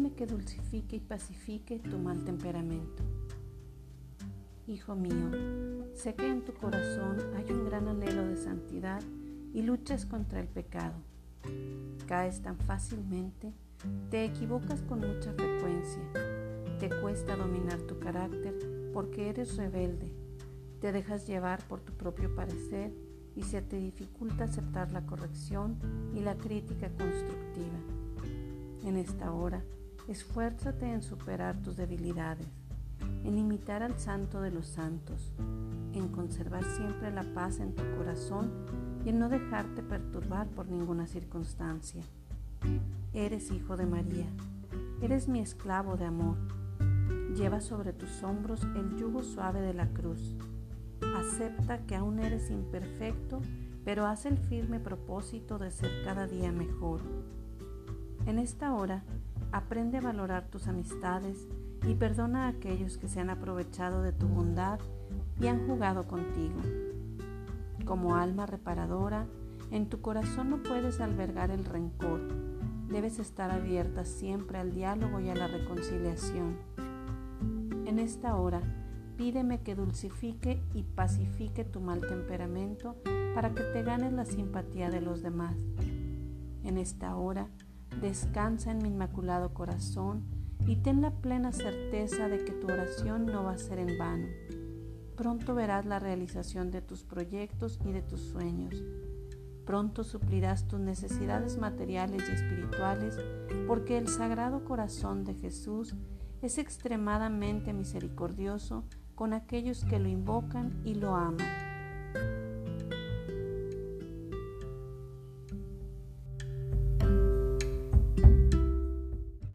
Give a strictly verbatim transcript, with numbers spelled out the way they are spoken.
pídeme que dulcifique y pacifique tu mal temperamento. Hijo mío, sé que en tu corazón hay un gran anhelo de santidad y luchas contra el pecado. Caes tan fácilmente, te equivocas con mucha frecuencia, te cuesta dominar tu carácter porque eres rebelde, te dejas llevar por tu propio parecer y se te dificulta aceptar la corrección y la crítica constructiva. En esta hora, esfuérzate en superar tus debilidades, en imitar al Santo de los Santos, en conservar siempre la paz en tu corazón y en no dejarte perturbar por ninguna circunstancia. Eres hijo de María, eres mi esclavo de amor. Lleva sobre tus hombros el yugo suave de la cruz. Acepta que aún eres imperfecto, pero haz el firme propósito de ser cada día mejor. En esta hora, aprende a valorar tus amistades y perdona a aquellos que se han aprovechado de tu bondad y han jugado contigo. Como alma reparadora, en tu corazón no puedes albergar el rencor. Debes estar abierta siempre al diálogo y a la reconciliación. En esta hora, pídeme que dulcifique y pacifique tu mal temperamento para que te ganes la simpatía de los demás. En esta hora, descansa en mi inmaculado corazón y ten la plena certeza de que tu oración no va a ser en vano. Pronto verás la realización de tus proyectos y de tus sueños. Pronto suplirás tus necesidades materiales y espirituales, porque el Sagrado Corazón de Jesús es extremadamente misericordioso con aquellos que lo invocan y lo aman.